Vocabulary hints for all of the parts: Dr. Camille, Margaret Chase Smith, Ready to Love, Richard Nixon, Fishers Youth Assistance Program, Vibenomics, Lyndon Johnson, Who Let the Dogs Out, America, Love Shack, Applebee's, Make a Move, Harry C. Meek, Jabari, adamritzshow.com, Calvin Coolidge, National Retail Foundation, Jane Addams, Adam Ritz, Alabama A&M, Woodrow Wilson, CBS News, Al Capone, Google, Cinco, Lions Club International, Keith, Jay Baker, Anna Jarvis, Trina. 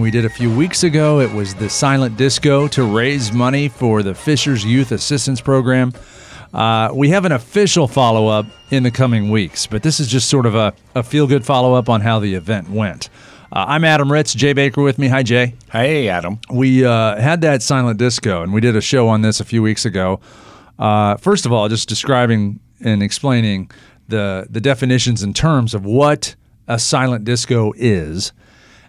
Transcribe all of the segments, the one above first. we did a few weeks ago. It was the Silent Disco to raise money for the Fishers Youth Assistance Program. We have an official follow-up in the coming weeks, but this is just sort of a feel-good follow-up on how the event went. I'm Adam Ritz, Jay Baker with me. Hi, Jay. Hey, Adam. We had that Silent Disco, and we did a show on this a few weeks ago. First of all, just describing and explaining the definitions and terms of what a silent disco is.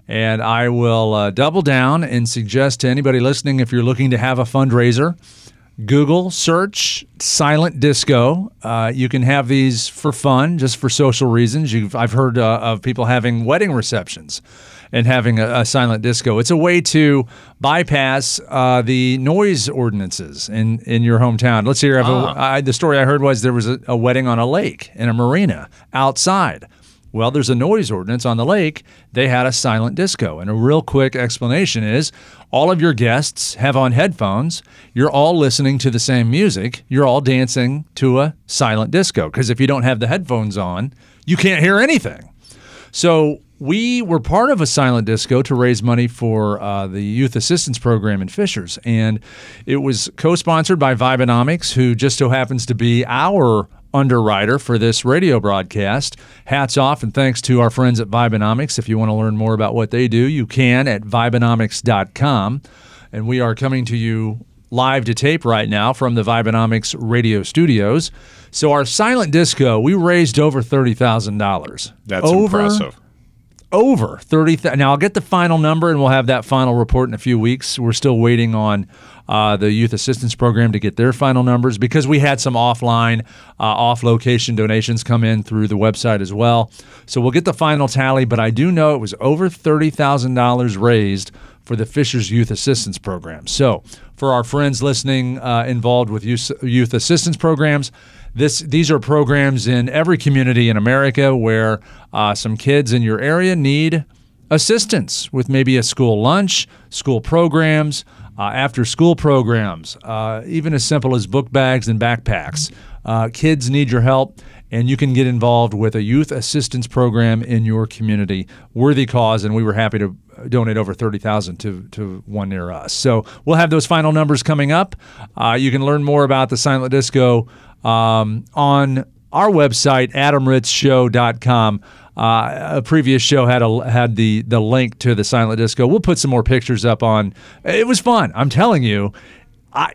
And I will double down and suggest to anybody listening, if you're looking to have a fundraiser, Google search silent disco. You can have these for fun, just for social reasons. I've heard of people having wedding receptions and having a silent disco. It's a way to bypass the noise ordinances in your hometown. Let's hear. The story I heard was there was a wedding on a lake in a marina outside. Well, there's a noise ordinance on the lake. They had a silent disco. And a real quick explanation is all of your guests have on headphones. You're all listening to the same music. You're all dancing to a silent disco because if you don't have the headphones on, you can't hear anything. So we were part of a silent disco to raise money for the Youth Assistance Program in Fishers. And it was co-sponsored by Vibenomics, who just so happens to be our underwriter for this radio broadcast. Hats off and thanks to our friends at Vibenomics. If you want to learn more about what they do, you can at Vibenomics.com. And we are coming to you live to tape right now from the Vibenomics radio studios. So our silent disco, we raised over $30,000. That's impressive. Over 30,000. Now, I'll get the final number, and we'll have that final report in a few weeks. We're still waiting on the Youth Assistance Program to get their final numbers because we had some offline, off-location donations come in through the website as well. So we'll get the final tally, but I do know it was over $30,000 raised for the Fishers Youth Assistance Program. So for our friends listening involved with youth assistance programs, these are programs in every community in America where some kids in your area need assistance with maybe a school lunch, school programs, after-school programs, even as simple as book bags and backpacks. Kids need your help, and you can get involved with a youth assistance program in your community. Worthy cause, and we were happy to donate over $30,000 to one near us. So we'll have those final numbers coming up. You can learn more about the Silent Disco on our website, adamritzshow.com. A previous show had the link to the Silent Disco. We'll put some more pictures up on. It was fun. I'm telling you,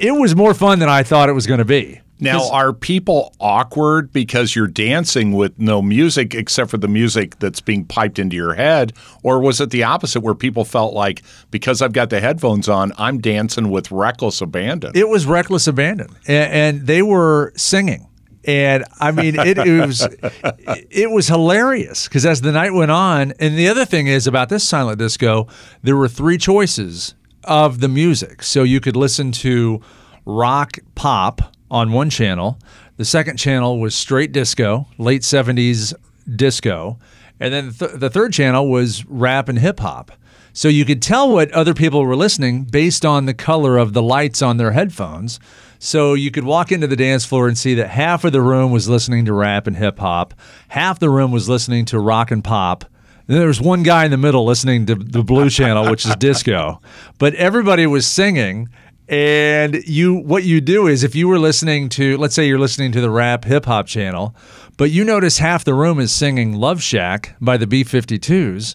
it was more fun than I thought it was going to be. Now, are people awkward because you're dancing with no music except for the music that's being piped into your head? Or was it the opposite where people felt like, because I've got the headphones on, I'm dancing with reckless abandon? It was reckless abandon. And they were singing. And, I mean, it was hilarious because as the night went on, and the other thing is about this silent disco, there were three choices of the music. So you could listen to rock, pop on one channel. The second channel was straight disco, late 70s disco. And then the third channel was rap and hip-hop. So you could tell what other people were listening based on the color of the lights on their headphones. So you could walk into the dance floor and see that half of the room was listening to rap and hip-hop, half the room was listening to rock and pop. And there was one guy in the middle listening to the blue channel, which is disco. But everybody was singing. And what you do is if you were listening to, let's say you're listening to the rap hip-hop channel, but you notice half the room is singing Love Shack by the B-52s,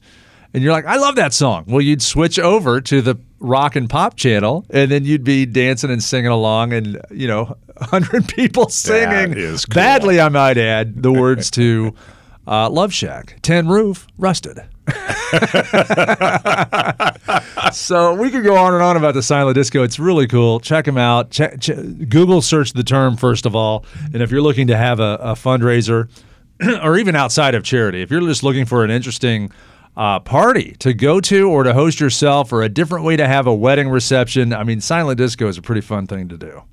and you're like, I love that song. Well, you'd switch over to the rock and pop channel, and then you'd be dancing and singing along, and, 100 people singing. That is cool. Badly, I might add, the words to Love Shack, Tin Roof, Rusted. So we could go on and on about the silent disco. It's really cool. Check them out. Google search the term, first of all. And if you're looking to have a fundraiser or even outside of charity, if you're just looking for an interesting party to go to or to host yourself, or a different way to have a wedding reception. I mean, silent disco is a pretty fun thing to do.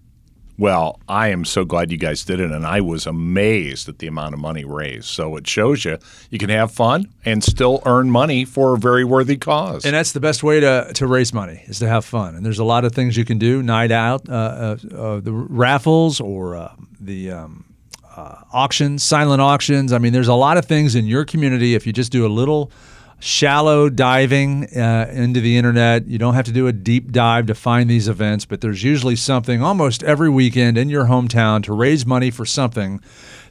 Well, I am so glad you guys did it, and I was amazed at the amount of money raised. So it shows you you can have fun and still earn money for a very worthy cause. And that's the best way to raise money, is to have fun. And there's a lot of things you can do, night out, the raffles or the auctions, silent auctions. I mean, there's a lot of things in your community if you just do a little shallow diving into the internet. You don't have to do a deep dive to find these events, but there's usually something almost every weekend in your hometown to raise money for something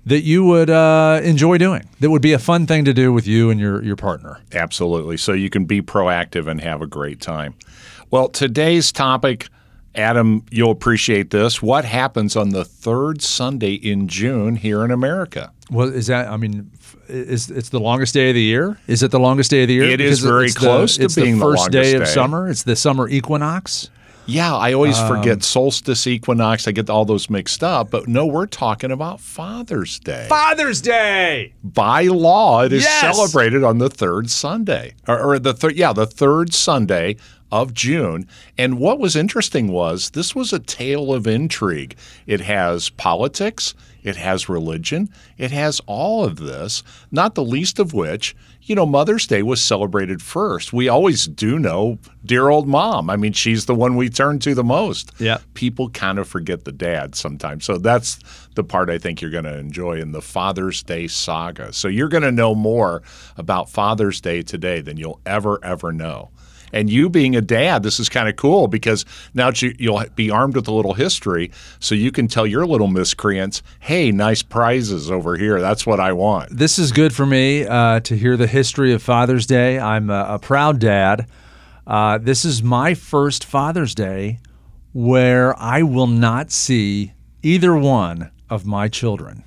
that you would enjoy doing, that would be a fun thing to do with you and your partner. Absolutely. So you can be proactive and have a great time. Well, today's topic, Adam, you'll appreciate this. What happens on the third Sunday in June here in America? Well, is that, I mean, it's the longest day of the year? Is it the longest day of the year? It is very close to being the longest day. It's the first day of summer. It's the summer equinox. Yeah, I always forget solstice, equinox. I get all those mixed up. But no, we're talking about Father's Day. Father's Day! By law, it is celebrated on the third Sunday. Or the third Sunday of June. And what was interesting was this was a tale of intrigue. It has politics, it has religion, it has all of this, not the least of which, you know, Mother's Day was celebrated first. We always do know dear old mom. I mean, she's the one we turn to the most. Yeah. People kind of forget the dad sometimes. So that's the part I think you're going to enjoy in the Father's Day saga. So you're going to know more about Father's Day today than you'll ever know. And you being a dad, this is kind of cool because now you'll be armed with a little history so you can tell your little miscreants, hey, nice prizes over here. That's what I want. This is good for me to hear the history of Father's Day. I'm a proud dad. This is my first Father's Day where I will not see either one of my children.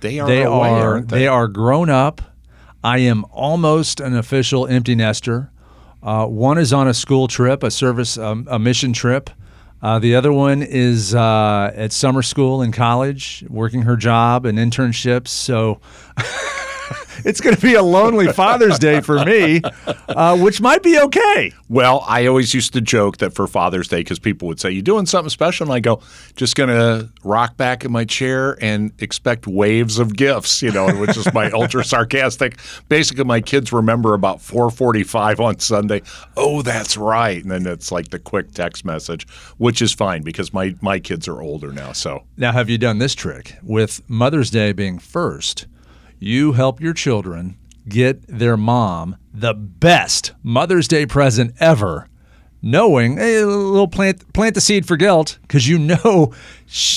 They are away, aren't they? They are grown up. I am almost an official empty nester. One is on a school trip, a mission trip. The other one is at summer school in college, working her job and internships. So it's going to be a lonely Father's Day for me, which might be okay. Well, I always used to joke that for Father's Day, because people would say, you doing something special? And I go, just going to rock back in my chair and expect waves of gifts, you know, which is my ultra sarcastic. Basically, my kids remember about 4:45 on Sunday. Oh, that's right. And then it's like the quick text message, which is fine because my kids are older now. So now, have you done this trick with Mother's Day being first? You help your children get their mom the best Mother's Day present ever, knowing, hey, a little plant the seed for guilt, because you know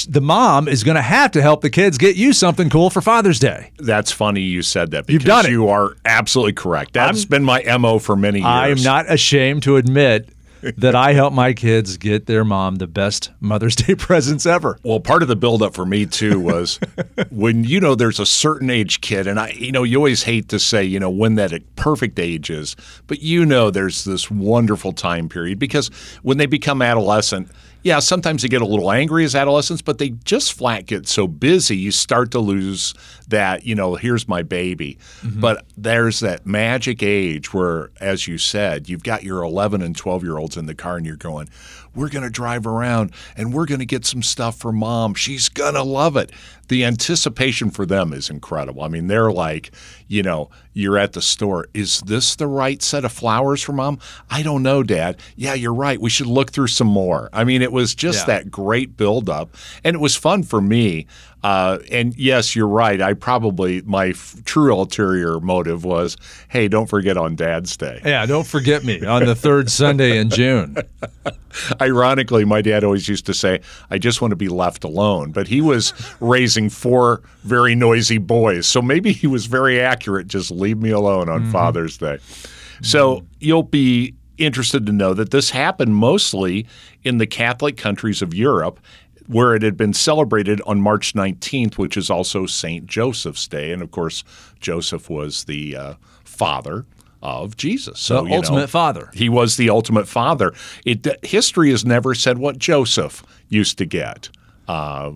the mom is going to have to help the kids get you something cool for Father's Day. That's funny you said that, because you've done it. You are absolutely correct. That's been my MO for many years. I am not ashamed to admit that I help my kids get their mom the best Mother's Day presents ever. Well, part of the buildup for me, too, was when, you know, there's a certain age kid, and I, you know, you always hate to say, you know, when that perfect age is, but you know there's this wonderful time period, because when they become adolescent, yeah, sometimes they get a little angry as adolescents, but they just flat get so busy, you start to lose that, you know, here's my baby. Mm-hmm. But there's that magic age where, as you said, you've got your 11 and 12-year-olds in the car and you're going, we're going to drive around and we're going to get some stuff for mom. She's going to love it. The anticipation for them is incredible. I mean, they're like, you know, you're at the store. Is this the right set of flowers for mom? I don't know, Dad. Yeah, you're right. We should look through some more. I mean, it was just that great buildup. And it was fun for me. And yes, you're right. I probably, my true ulterior motive was, hey, don't forget on Dad's Day. Yeah, don't forget me on the third Sunday in June. Ironically, my dad always used to say, I just want to be left alone. But he was raising four very noisy boys. So maybe he was very accurate. Just leave me alone on Father's Day. So you'll be interested to know that this happened mostly in the Catholic countries of Europe, where it had been celebrated on March 19th, which is also St. Joseph's Day. And, of course, Joseph was the father of Jesus. So, the ultimate father. He was the ultimate father. History has never said what Joseph used to get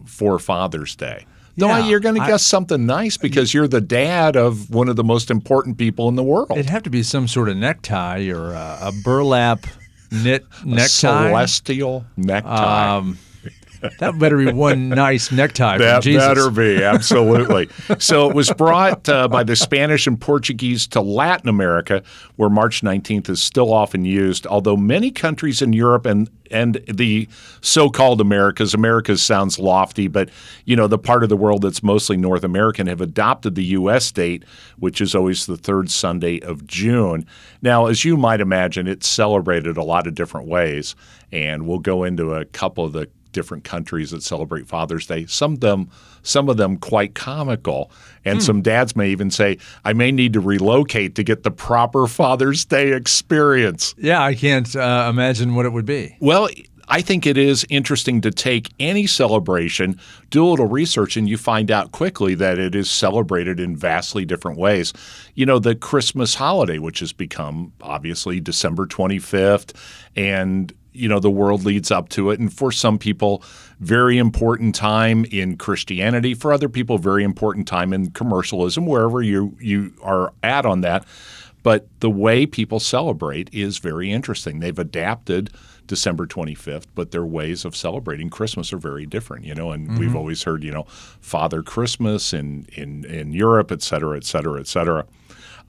for Father's Day. No, yeah, you're going to guess something nice because you're the dad of one of the most important people in the world. It'd have to be some sort of necktie or a burlap knit necktie. A celestial necktie. That better be one nice necktie from Jesus. That better be, absolutely. So it was brought by the Spanish and Portuguese to Latin America, where March 19th is still often used, although many countries in Europe and the so-called Americas — Americas sounds lofty, but you know, the part of the world that's mostly North American — have adopted the U.S. date, which is always the third Sunday of June. Now, as you might imagine, it's celebrated a lot of different ways, and we'll go into a couple of the different countries that celebrate Father's Day, some of them quite comical. And some dads may even say, I may need to relocate to get the proper Father's Day experience. Yeah, I can't imagine what it would be. Well, I think it is interesting to take any celebration, do a little research, and you find out quickly that it is celebrated in vastly different ways. You know, the Christmas holiday, which has become, obviously, December 25th, and you know, the world leads up to it. And for some people, very important time in Christianity. For other people, very important time in commercialism, wherever you are at on that. But the way people celebrate is very interesting. They've adapted December 25th, but their ways of celebrating Christmas are very different, you know. And we've always heard, you know, Father Christmas in Europe, et cetera, et cetera, et cetera.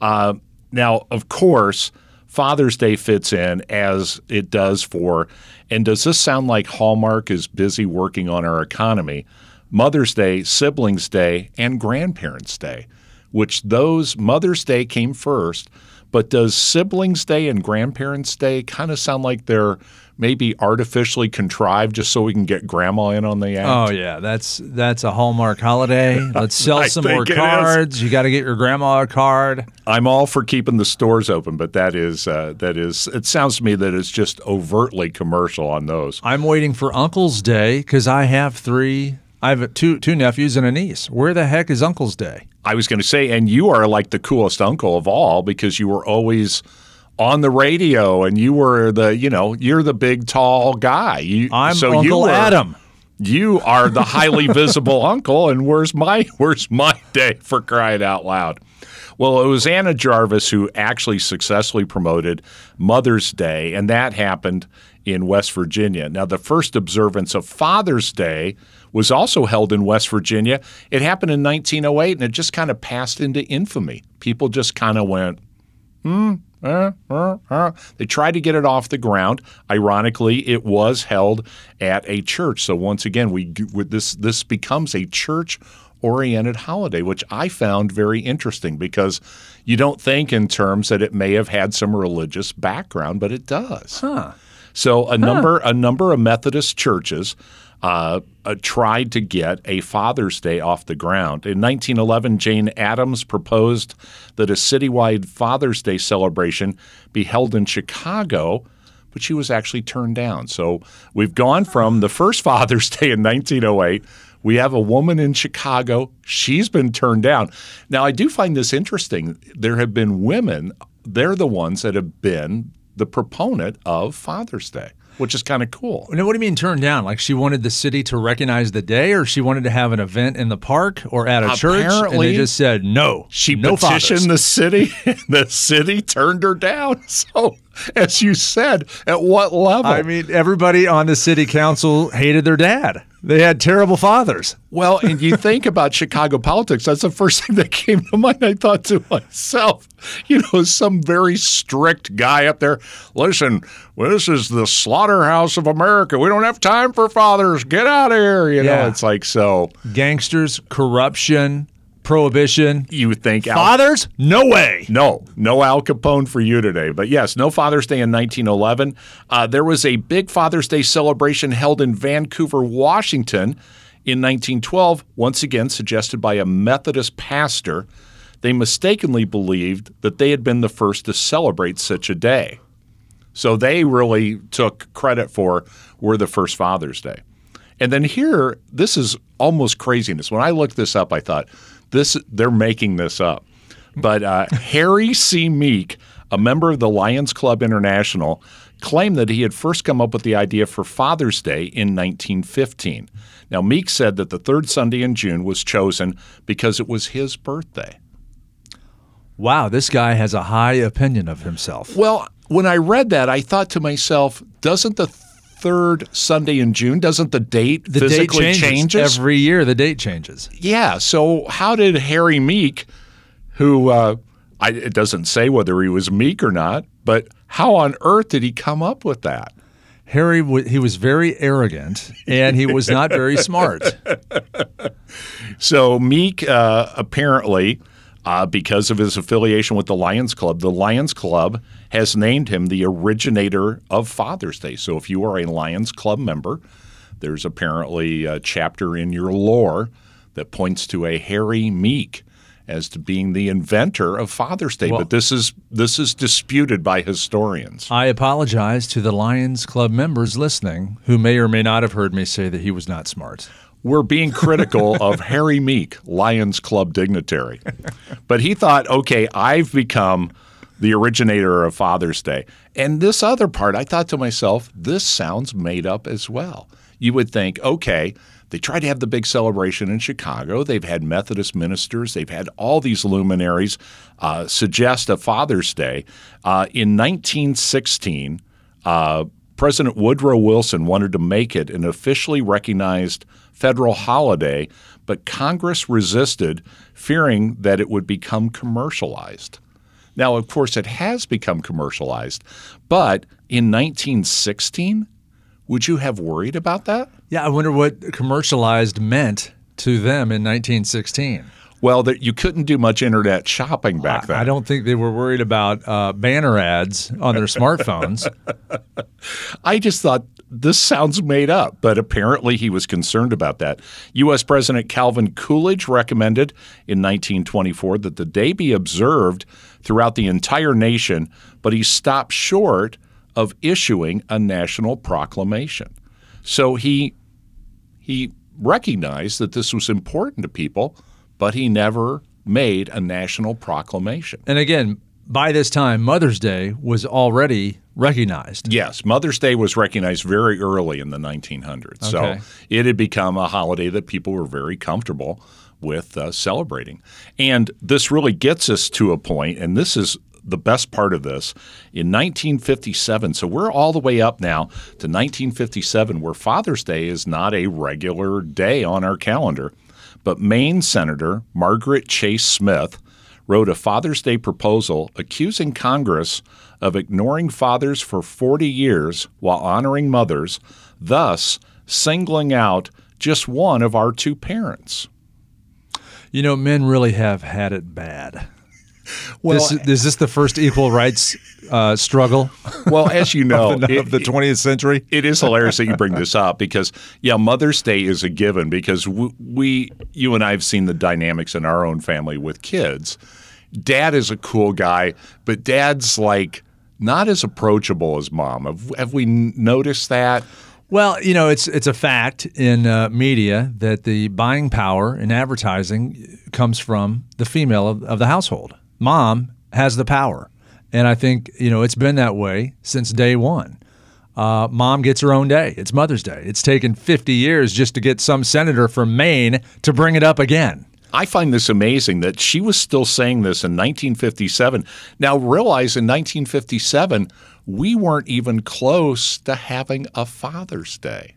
Now, of course, Father's Day fits in as it does for, and does this sound like Hallmark is busy working on our economy, Mother's Day, Siblings Day, and Grandparents Day, which those Mother's Day came first, but does Siblings Day and Grandparents Day kind of sound like they're maybe artificially contrived just so we can get grandma in on the act? Oh, yeah. That's a Hallmark holiday. Let's sell some more cards. You got to get your grandma a card. I'm all for keeping the stores open, but that is. It sounds to me that it's just overtly commercial on those. I'm waiting for Uncle's Day because I have three. I have two nephews and a niece. Where the heck is Uncle's Day? I was going to say, and you are like the coolest uncle of all because you were always on the radio, and you were you're the big, tall guy. Adam. You are the highly visible uncle, and where's my day, for crying out loud? Well, it was Anna Jarvis who actually successfully promoted Mother's Day, and that happened in West Virginia. Now, the first observance of Father's Day was also held in West Virginia. It happened in 1908, and it just kind of passed into infamy. People just kind of went, They tried to get it off the ground. Ironically, it was held at a church. So once again, this becomes a church-oriented holiday, which I found very interesting because you don't think in terms that it may have had some religious background, but it does. Huh. So a number of Methodist churches tried to get a Father's Day off the ground. In 1911, Jane Addams proposed that a citywide Father's Day celebration be held in Chicago, but she was actually turned down. So we've gone from the first Father's Day in 1908. We have a woman in Chicago. She's been turned down. Now, I do find this interesting. There have been women. They're the ones that have been the proponent of Father's Day, which is kind of cool. Now, what do you mean turned down? Like she wanted the city to recognize the day, or she wanted to have an event in the park or at a church? Apparently, they just said no. She petitioned the city, and the city turned her down. So, as you said, at what level? I mean, everybody on the city council hated their dad. They had terrible fathers. Well, and you think about Chicago politics, that's the first thing that came to mind. I thought to myself, you know, some very strict guy up there, listen, well, this is the slaughterhouse of America. We don't have time for fathers. Get out of here. You know, it's like so. Gangsters, corruption, prohibition. You think fathers? No way. No Al Capone for you today. But yes, no Father's Day in 1911. There was a big Father's Day celebration held in Vancouver, Washington in 1912, once again suggested by a Methodist pastor. They mistakenly believed that they had been the first to celebrate such a day. So they really took credit for we're the first Father's Day. And then here, this is almost craziness. When I looked this up, I thought, they're making this up. But Harry C. Meek, a member of the Lions Club International, claimed that he had first come up with the idea for Father's Day in 1915. Now, Meek said that the third Sunday in June was chosen because it was his birthday. Wow, this guy has a high opinion of himself. Well, when I read that, I thought to myself, doesn't the third Sunday in June, doesn't the date physically changes? Every year the date changes. Yeah, so how did Harry Meek, who it doesn't say whether he was meek or not, but how on earth did he come up with that? Harry, he was very arrogant, and he was not very smart. So Meek apparently... because of his affiliation with the Lions Club has named him the originator of Father's Day. So if you are a Lions Club member, there's apparently a chapter in your lore that points to a Harry Meek as to being the inventor of Father's Day. Well, but this is disputed by historians. I apologize to the Lions Club members listening who may or may not have heard me say that he was not smart. We're being critical of Harry Meek, Lions Club dignitary. But he thought, okay, I've become the originator of Father's Day. And this other part, I thought to myself, this sounds made up as well. You would think, okay, they tried to have the big celebration in Chicago. They've had Methodist ministers. They've had all these luminaries suggest a Father's Day. In 1916, President Woodrow Wilson wanted to make it an officially recognized federal holiday, but Congress resisted, fearing that it would become commercialized. Now, of course, it has become commercialized, but in 1916, would you have worried about that? Yeah, I wonder what commercialized meant to them in 1916. Well, that you couldn't do much internet shopping back then. I don't think they were worried about banner ads on their smartphones. I just thought this sounds made up, but apparently he was concerned about that. U.S. President Calvin Coolidge recommended in 1924 that the day be observed throughout the entire nation, but he stopped short of issuing a national proclamation. So he recognized that this was important to people, but he never made a national proclamation. And again, by this time, Mother's Day was already recognized. Yes, Mother's Day was recognized very early in the 1900s. Okay. So it had become a holiday that people were very comfortable with celebrating. And this really gets us to a point, and this is the best part of this, in 1957. So we're all the way up now to 1957, where Father's Day is not a regular day on our calendar. But Maine Senator Margaret Chase Smith wrote a Father's Day proposal accusing Congress of ignoring fathers for 40 years while honoring mothers, thus singling out just one of our two parents. You know, men really have had it bad. Well, is this the first equal rights struggle? Well, as you know, of the 20th century, it is hilarious that you bring this up because, yeah, Mother's Day is a given because we, you and I, have seen the dynamics in our own family with kids. Dad is a cool guy, but Dad's like not as approachable as Mom. Have we noticed that? Well, you know, it's a fact in media that the buying power in advertising comes from the female of the household. Mom has the power, and I think, you know, it's been that way since day one. Mom gets her own day. It's Mother's Day. It's taken 50 years just to get some senator from Maine to bring it up again. I find this amazing that she was still saying this in 1957. Now, realize in 1957, we weren't even close to having a Father's Day.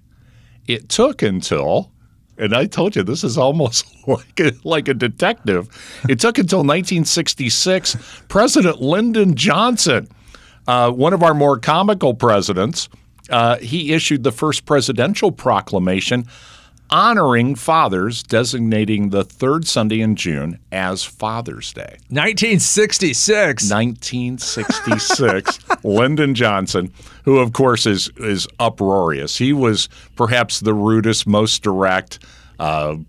It took until, and I told you this is almost like a detective, it took until 1966, President Lyndon Johnson, one of our more comical presidents, he issued the first presidential proclamation honoring fathers, designating the third Sunday in June as Father's Day. 1966. 1966. Lyndon Johnson, who of course is uproarious. He was perhaps the rudest, most direct,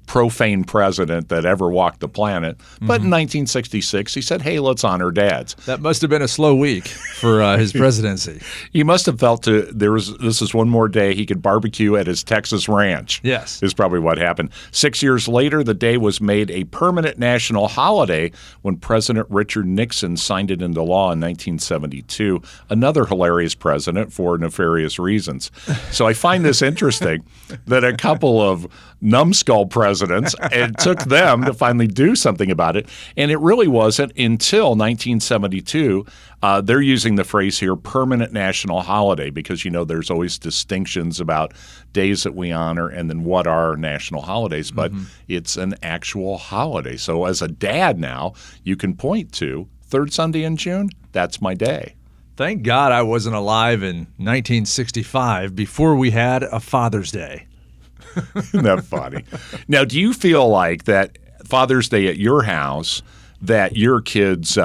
profane president that ever walked the planet. But in 1966, he said, hey, let's honor dads. That must have been a slow week for his presidency. He must have felt this is one more day he could barbecue at his Texas ranch. Yes. Is probably what happened. 6 years later, the day was made a permanent national holiday when President Richard Nixon signed it into law in 1972, another hilarious president for nefarious reasons. So I find this interesting that a couple of numbskull presidents, it took them to finally do something about it. And it really wasn't until 1972. They're using the phrase here, permanent national holiday, because, you know, there's always distinctions about days that we honor and then what are national holidays. But it's an actual holiday. So as a dad now, you can point to third Sunday in June, that's my day. Thank God I wasn't alive in 1965 before we had a Father's Day. Isn't that funny? Now, do you feel like that Father's Day at your house, that your kids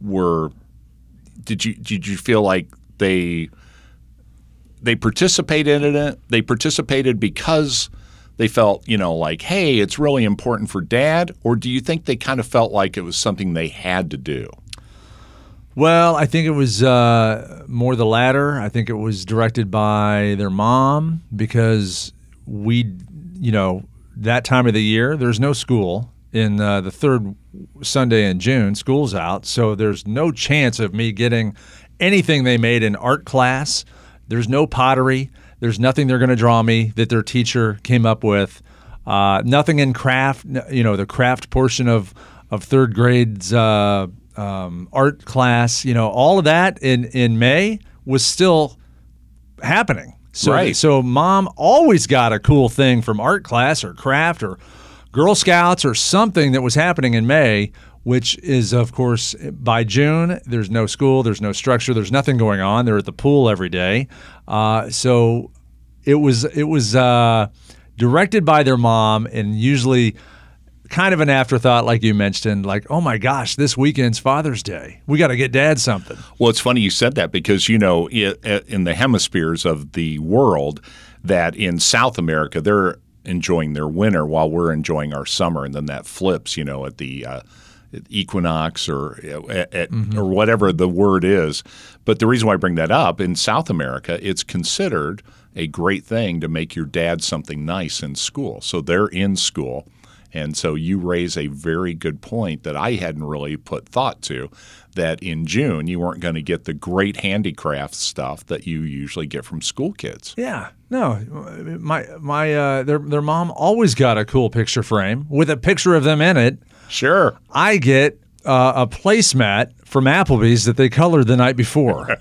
were – did you feel like they participated in it? They participated because they felt, you know, like, hey, it's really important for Dad? Or do you think they kind of felt like it was something they had to do? Well, I think it was more the latter. I think it was directed by their mom because we, you know, that time of the year, there's no school in the third Sunday in June. School's out, so there's no chance of me getting anything they made in art class. There's no pottery. There's nothing they're going to draw me that their teacher came up with. Nothing in craft, you know, the craft portion of third grade's art class, you know, all of that in May was still happening. So, right. So mom always got a cool thing from art class or craft or Girl Scouts or something that was happening in May, which is, of course, by June, there's no school, there's no structure, there's nothing going on. They're at the pool every day. So it was directed by their mom and usually kind of an afterthought, like you mentioned, like, oh my gosh, this weekend's Father's Day. We got to get Dad something. Well, it's funny you said that because, you know, in the hemispheres of the world, that in South America, they're enjoying their winter while we're enjoying our summer. And then that flips, you know, at the equinox or or whatever the word is. But the reason why I bring that up, in South America, it's considered a great thing to make your dad something nice in school. So they're in school. And so you raise a very good point that I hadn't really put thought to, that in June you weren't going to get the great handicraft stuff that you usually get from school kids. Yeah. No. Their mom always got a cool picture frame with a picture of them in it. Sure. I get a placemat from Applebee's that they colored the night before.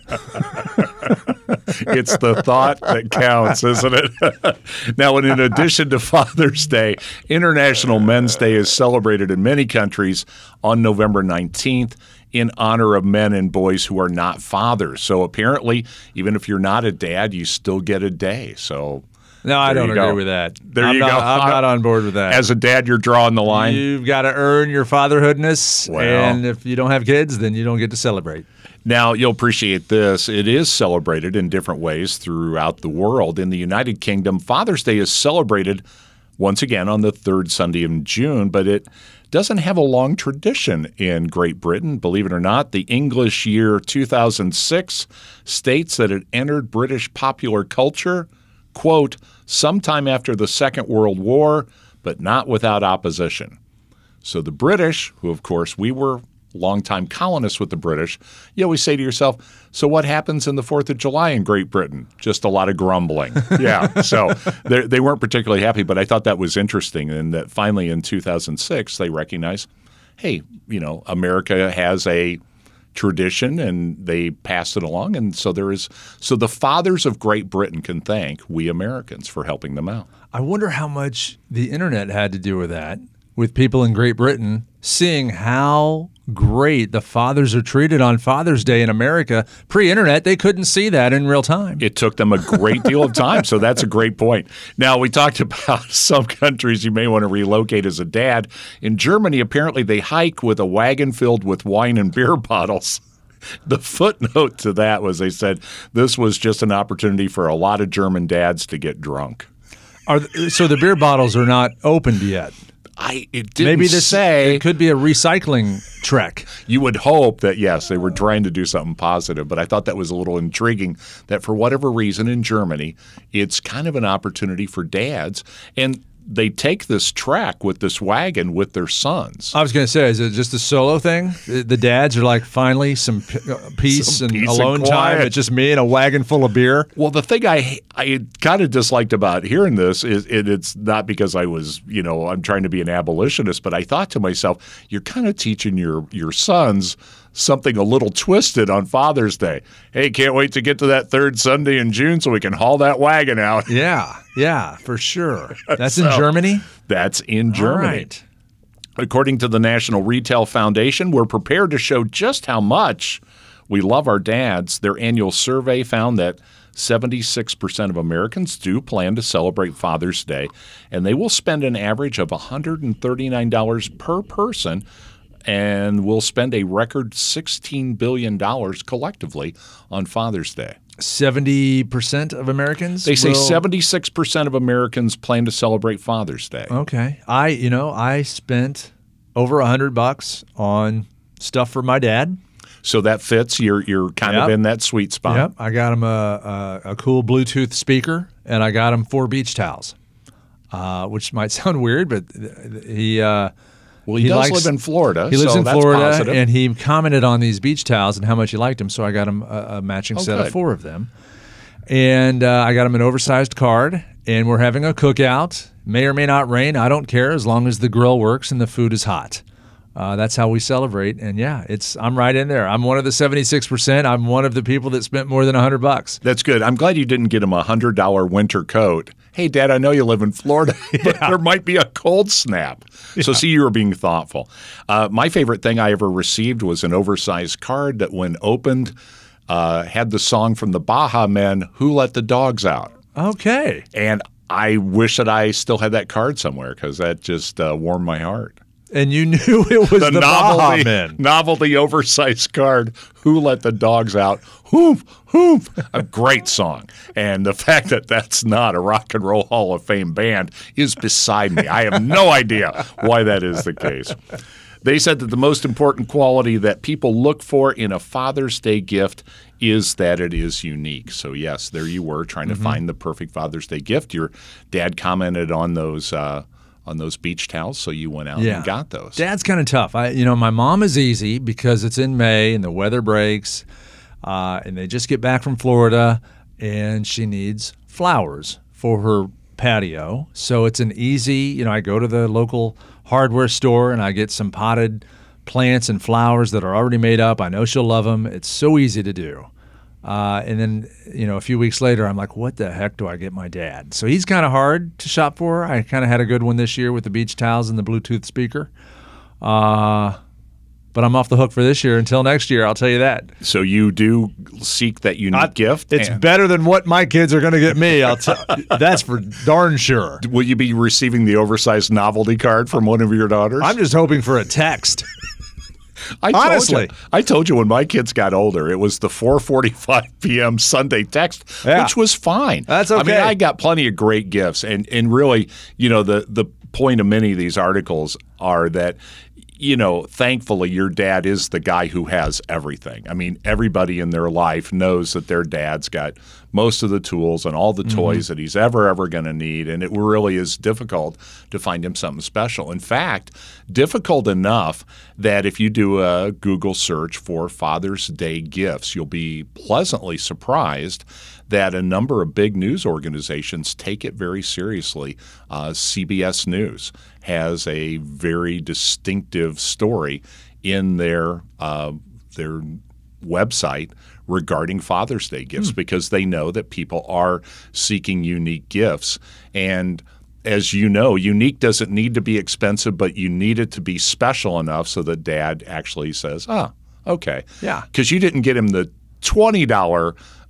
It's the thought that counts, isn't it? Now, in addition to Father's Day, International Men's Day is celebrated in many countries on November 19th in honor of men and boys who are not fathers. So apparently, even if you're not a dad, you still get a day. So no, I don't agree with that. I'm not on board with that. As a dad, you're drawing the line. You've got to earn your fatherhoodness, and if you don't have kids, then you don't get to celebrate. Now, you'll appreciate this. It is celebrated in different ways throughout the world. In the United Kingdom, Father's Day is celebrated once again on the third Sunday in June, but it doesn't have a long tradition in Great Britain. Believe it or not, the English year 2006 states that it entered British popular culture, quote, sometime after the Second World War, but not without opposition. So the British, who, of course, we were longtime colonists with the British, you always say to yourself, so what happens in the 4th of July in Great Britain? Just a lot of grumbling. Yeah, so they weren't particularly happy, but I thought that was interesting, and that finally in 2006 they recognized, hey, you know, America has a tradition, and they passed it along. And so so the fathers of Great Britain can thank we Americans for helping them out. I wonder how much the internet had to do with that, with people in Great Britain seeing how great the fathers are treated on Father's Day in America. Pre-internet, they couldn't see that in real time. It took them a great deal of time, so that's a great point. Now, we talked about some countries you may want to relocate as a dad. In Germany, apparently they hike with a wagon filled with wine and beer bottles. The footnote to that was they said this was just an opportunity for a lot of German dads to get drunk. So the beer bottles are not opened yet. It could be a recycling trek. You would hope that, yes, they were trying to do something positive, but I thought that was a little intriguing that for whatever reason in Germany, it's kind of an opportunity for dads, and they take this track with this wagon with their sons. I was going to say, is it just a solo thing? The dads are like, finally, some peace some and peace alone and time. It's just me and a wagon full of beer. Well, the thing I kind of disliked about hearing this is it's not because I was, I'm trying to be an abolitionist, but I thought to myself, you're kind of teaching your sons something a little twisted on Father's Day. Hey, can't wait to get to that third Sunday in June so we can haul that wagon out. Yeah, for sure. That's in Germany? That's in Germany. All right. According to the National Retail Foundation, we're prepared to show just how much we love our dads. Their annual survey found that 76% of Americans do plan to celebrate Father's Day, and they will spend an average of $139 per person, and we'll spend a record $16 billion collectively on Father's Day. 70% of Americans? They say 76% of Americans plan to celebrate Father's Day. Okay. I spent over $100 on stuff for my dad. So that fits. You're kind of in that sweet spot. Yep. I got him a cool Bluetooth speaker, and I got him 4 beach towels, which might sound weird, but he... Well, he does live in Florida. He lives in Florida, positive. And he commented on these beach towels and how much he liked them. So I got him a matching set of 4 of them, and I got him an oversized card. And we're having a cookout. May or may not rain. I don't care as long as the grill works and the food is hot. That's how we celebrate. And I'm right in there. I'm one of the 76%. I'm one of the people that spent more than $100. That's good. I'm glad you didn't get him a $100 winter coat. Hey, Dad, I know you live in Florida, but there might be a cold snap. Yeah. So see, you were being thoughtful. My favorite thing I ever received was an oversized card that when opened had the song from the Baja Men, Who Let the Dogs Out. Okay. And I wish that I still had that card somewhere because that just warmed my heart. And you knew it was the Baja Men. Novelty oversized card, Who Let the Dogs Out, Whoop, whoop, a great song. And the fact that that's not a Rock and Roll Hall of Fame band is beside me. I have no idea why that is the case. They said that the most important quality that people look for in a Father's Day gift is that it is unique. So, yes, there you were trying to find the perfect Father's Day gift. Your dad commented on those beach towels, so you went out and got those. Dad's kind of tough. My mom is easy because it's in May and the weather breaks, and they just get back from Florida, and she needs flowers for her patio. So it's an easy, I go to the local hardware store and I get some potted plants and flowers that are already made up. I know she'll love them. It's so easy to do. And then, a few weeks later, I'm like, what the heck do I get my dad? So he's kind of hard to shop for. I kind of had a good one this year with the beach towels and the Bluetooth speaker. But I'm off the hook for this year. Until next year, I'll tell you that. So you do seek that unique gift? It's better than what my kids are going to get me. That's for darn sure. Will you be receiving the oversized novelty card from one of your daughters? I'm just hoping for a text. I told you when my kids got older, it was the 4:45 p.m. Sunday text, which was fine. That's okay. I mean, I got plenty of great gifts. And really, the point of many of these articles are that, thankfully, your dad is the guy who has everything. I mean, everybody in their life knows that their dad's got most of the tools and all the toys that he's ever going to need, and it really is difficult to find him something special. In fact, difficult enough that if you do a Google search for Father's Day gifts, you'll be pleasantly surprised that a number of big news organizations take it very seriously. CBS News has a very distinctive story in their website regarding Father's Day gifts because they know that people are seeking unique gifts. And as you know, unique doesn't need to be expensive, but you need it to be special enough so that Dad actually says, okay. Yeah. Because you didn't get him the $20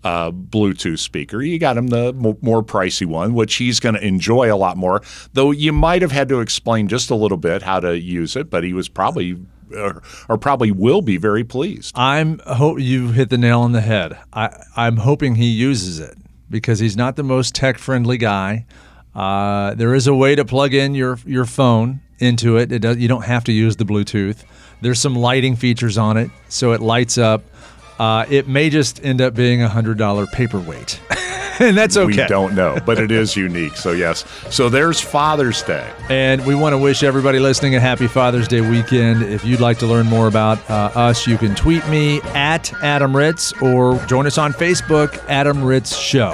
Bluetooth speaker. You got him the more pricey one, which he's going to enjoy a lot more, though you might have had to explain just a little bit how to use it, but he was probably or probably will be very pleased. You hit the nail on the head. I'm hoping he uses it because he's not the most tech-friendly guy. There is a way to plug in your phone into it. You don't have to use the Bluetooth. There's some lighting features on it, so it lights up. It may just end up being a $100 paperweight, and that's okay. We don't know, but it is unique, so yes. So there's Father's Day. And we want to wish everybody listening a happy Father's Day weekend. If you'd like to learn more about us, you can tweet me at Adam Ritz or join us on Facebook, Adam Ritz Show.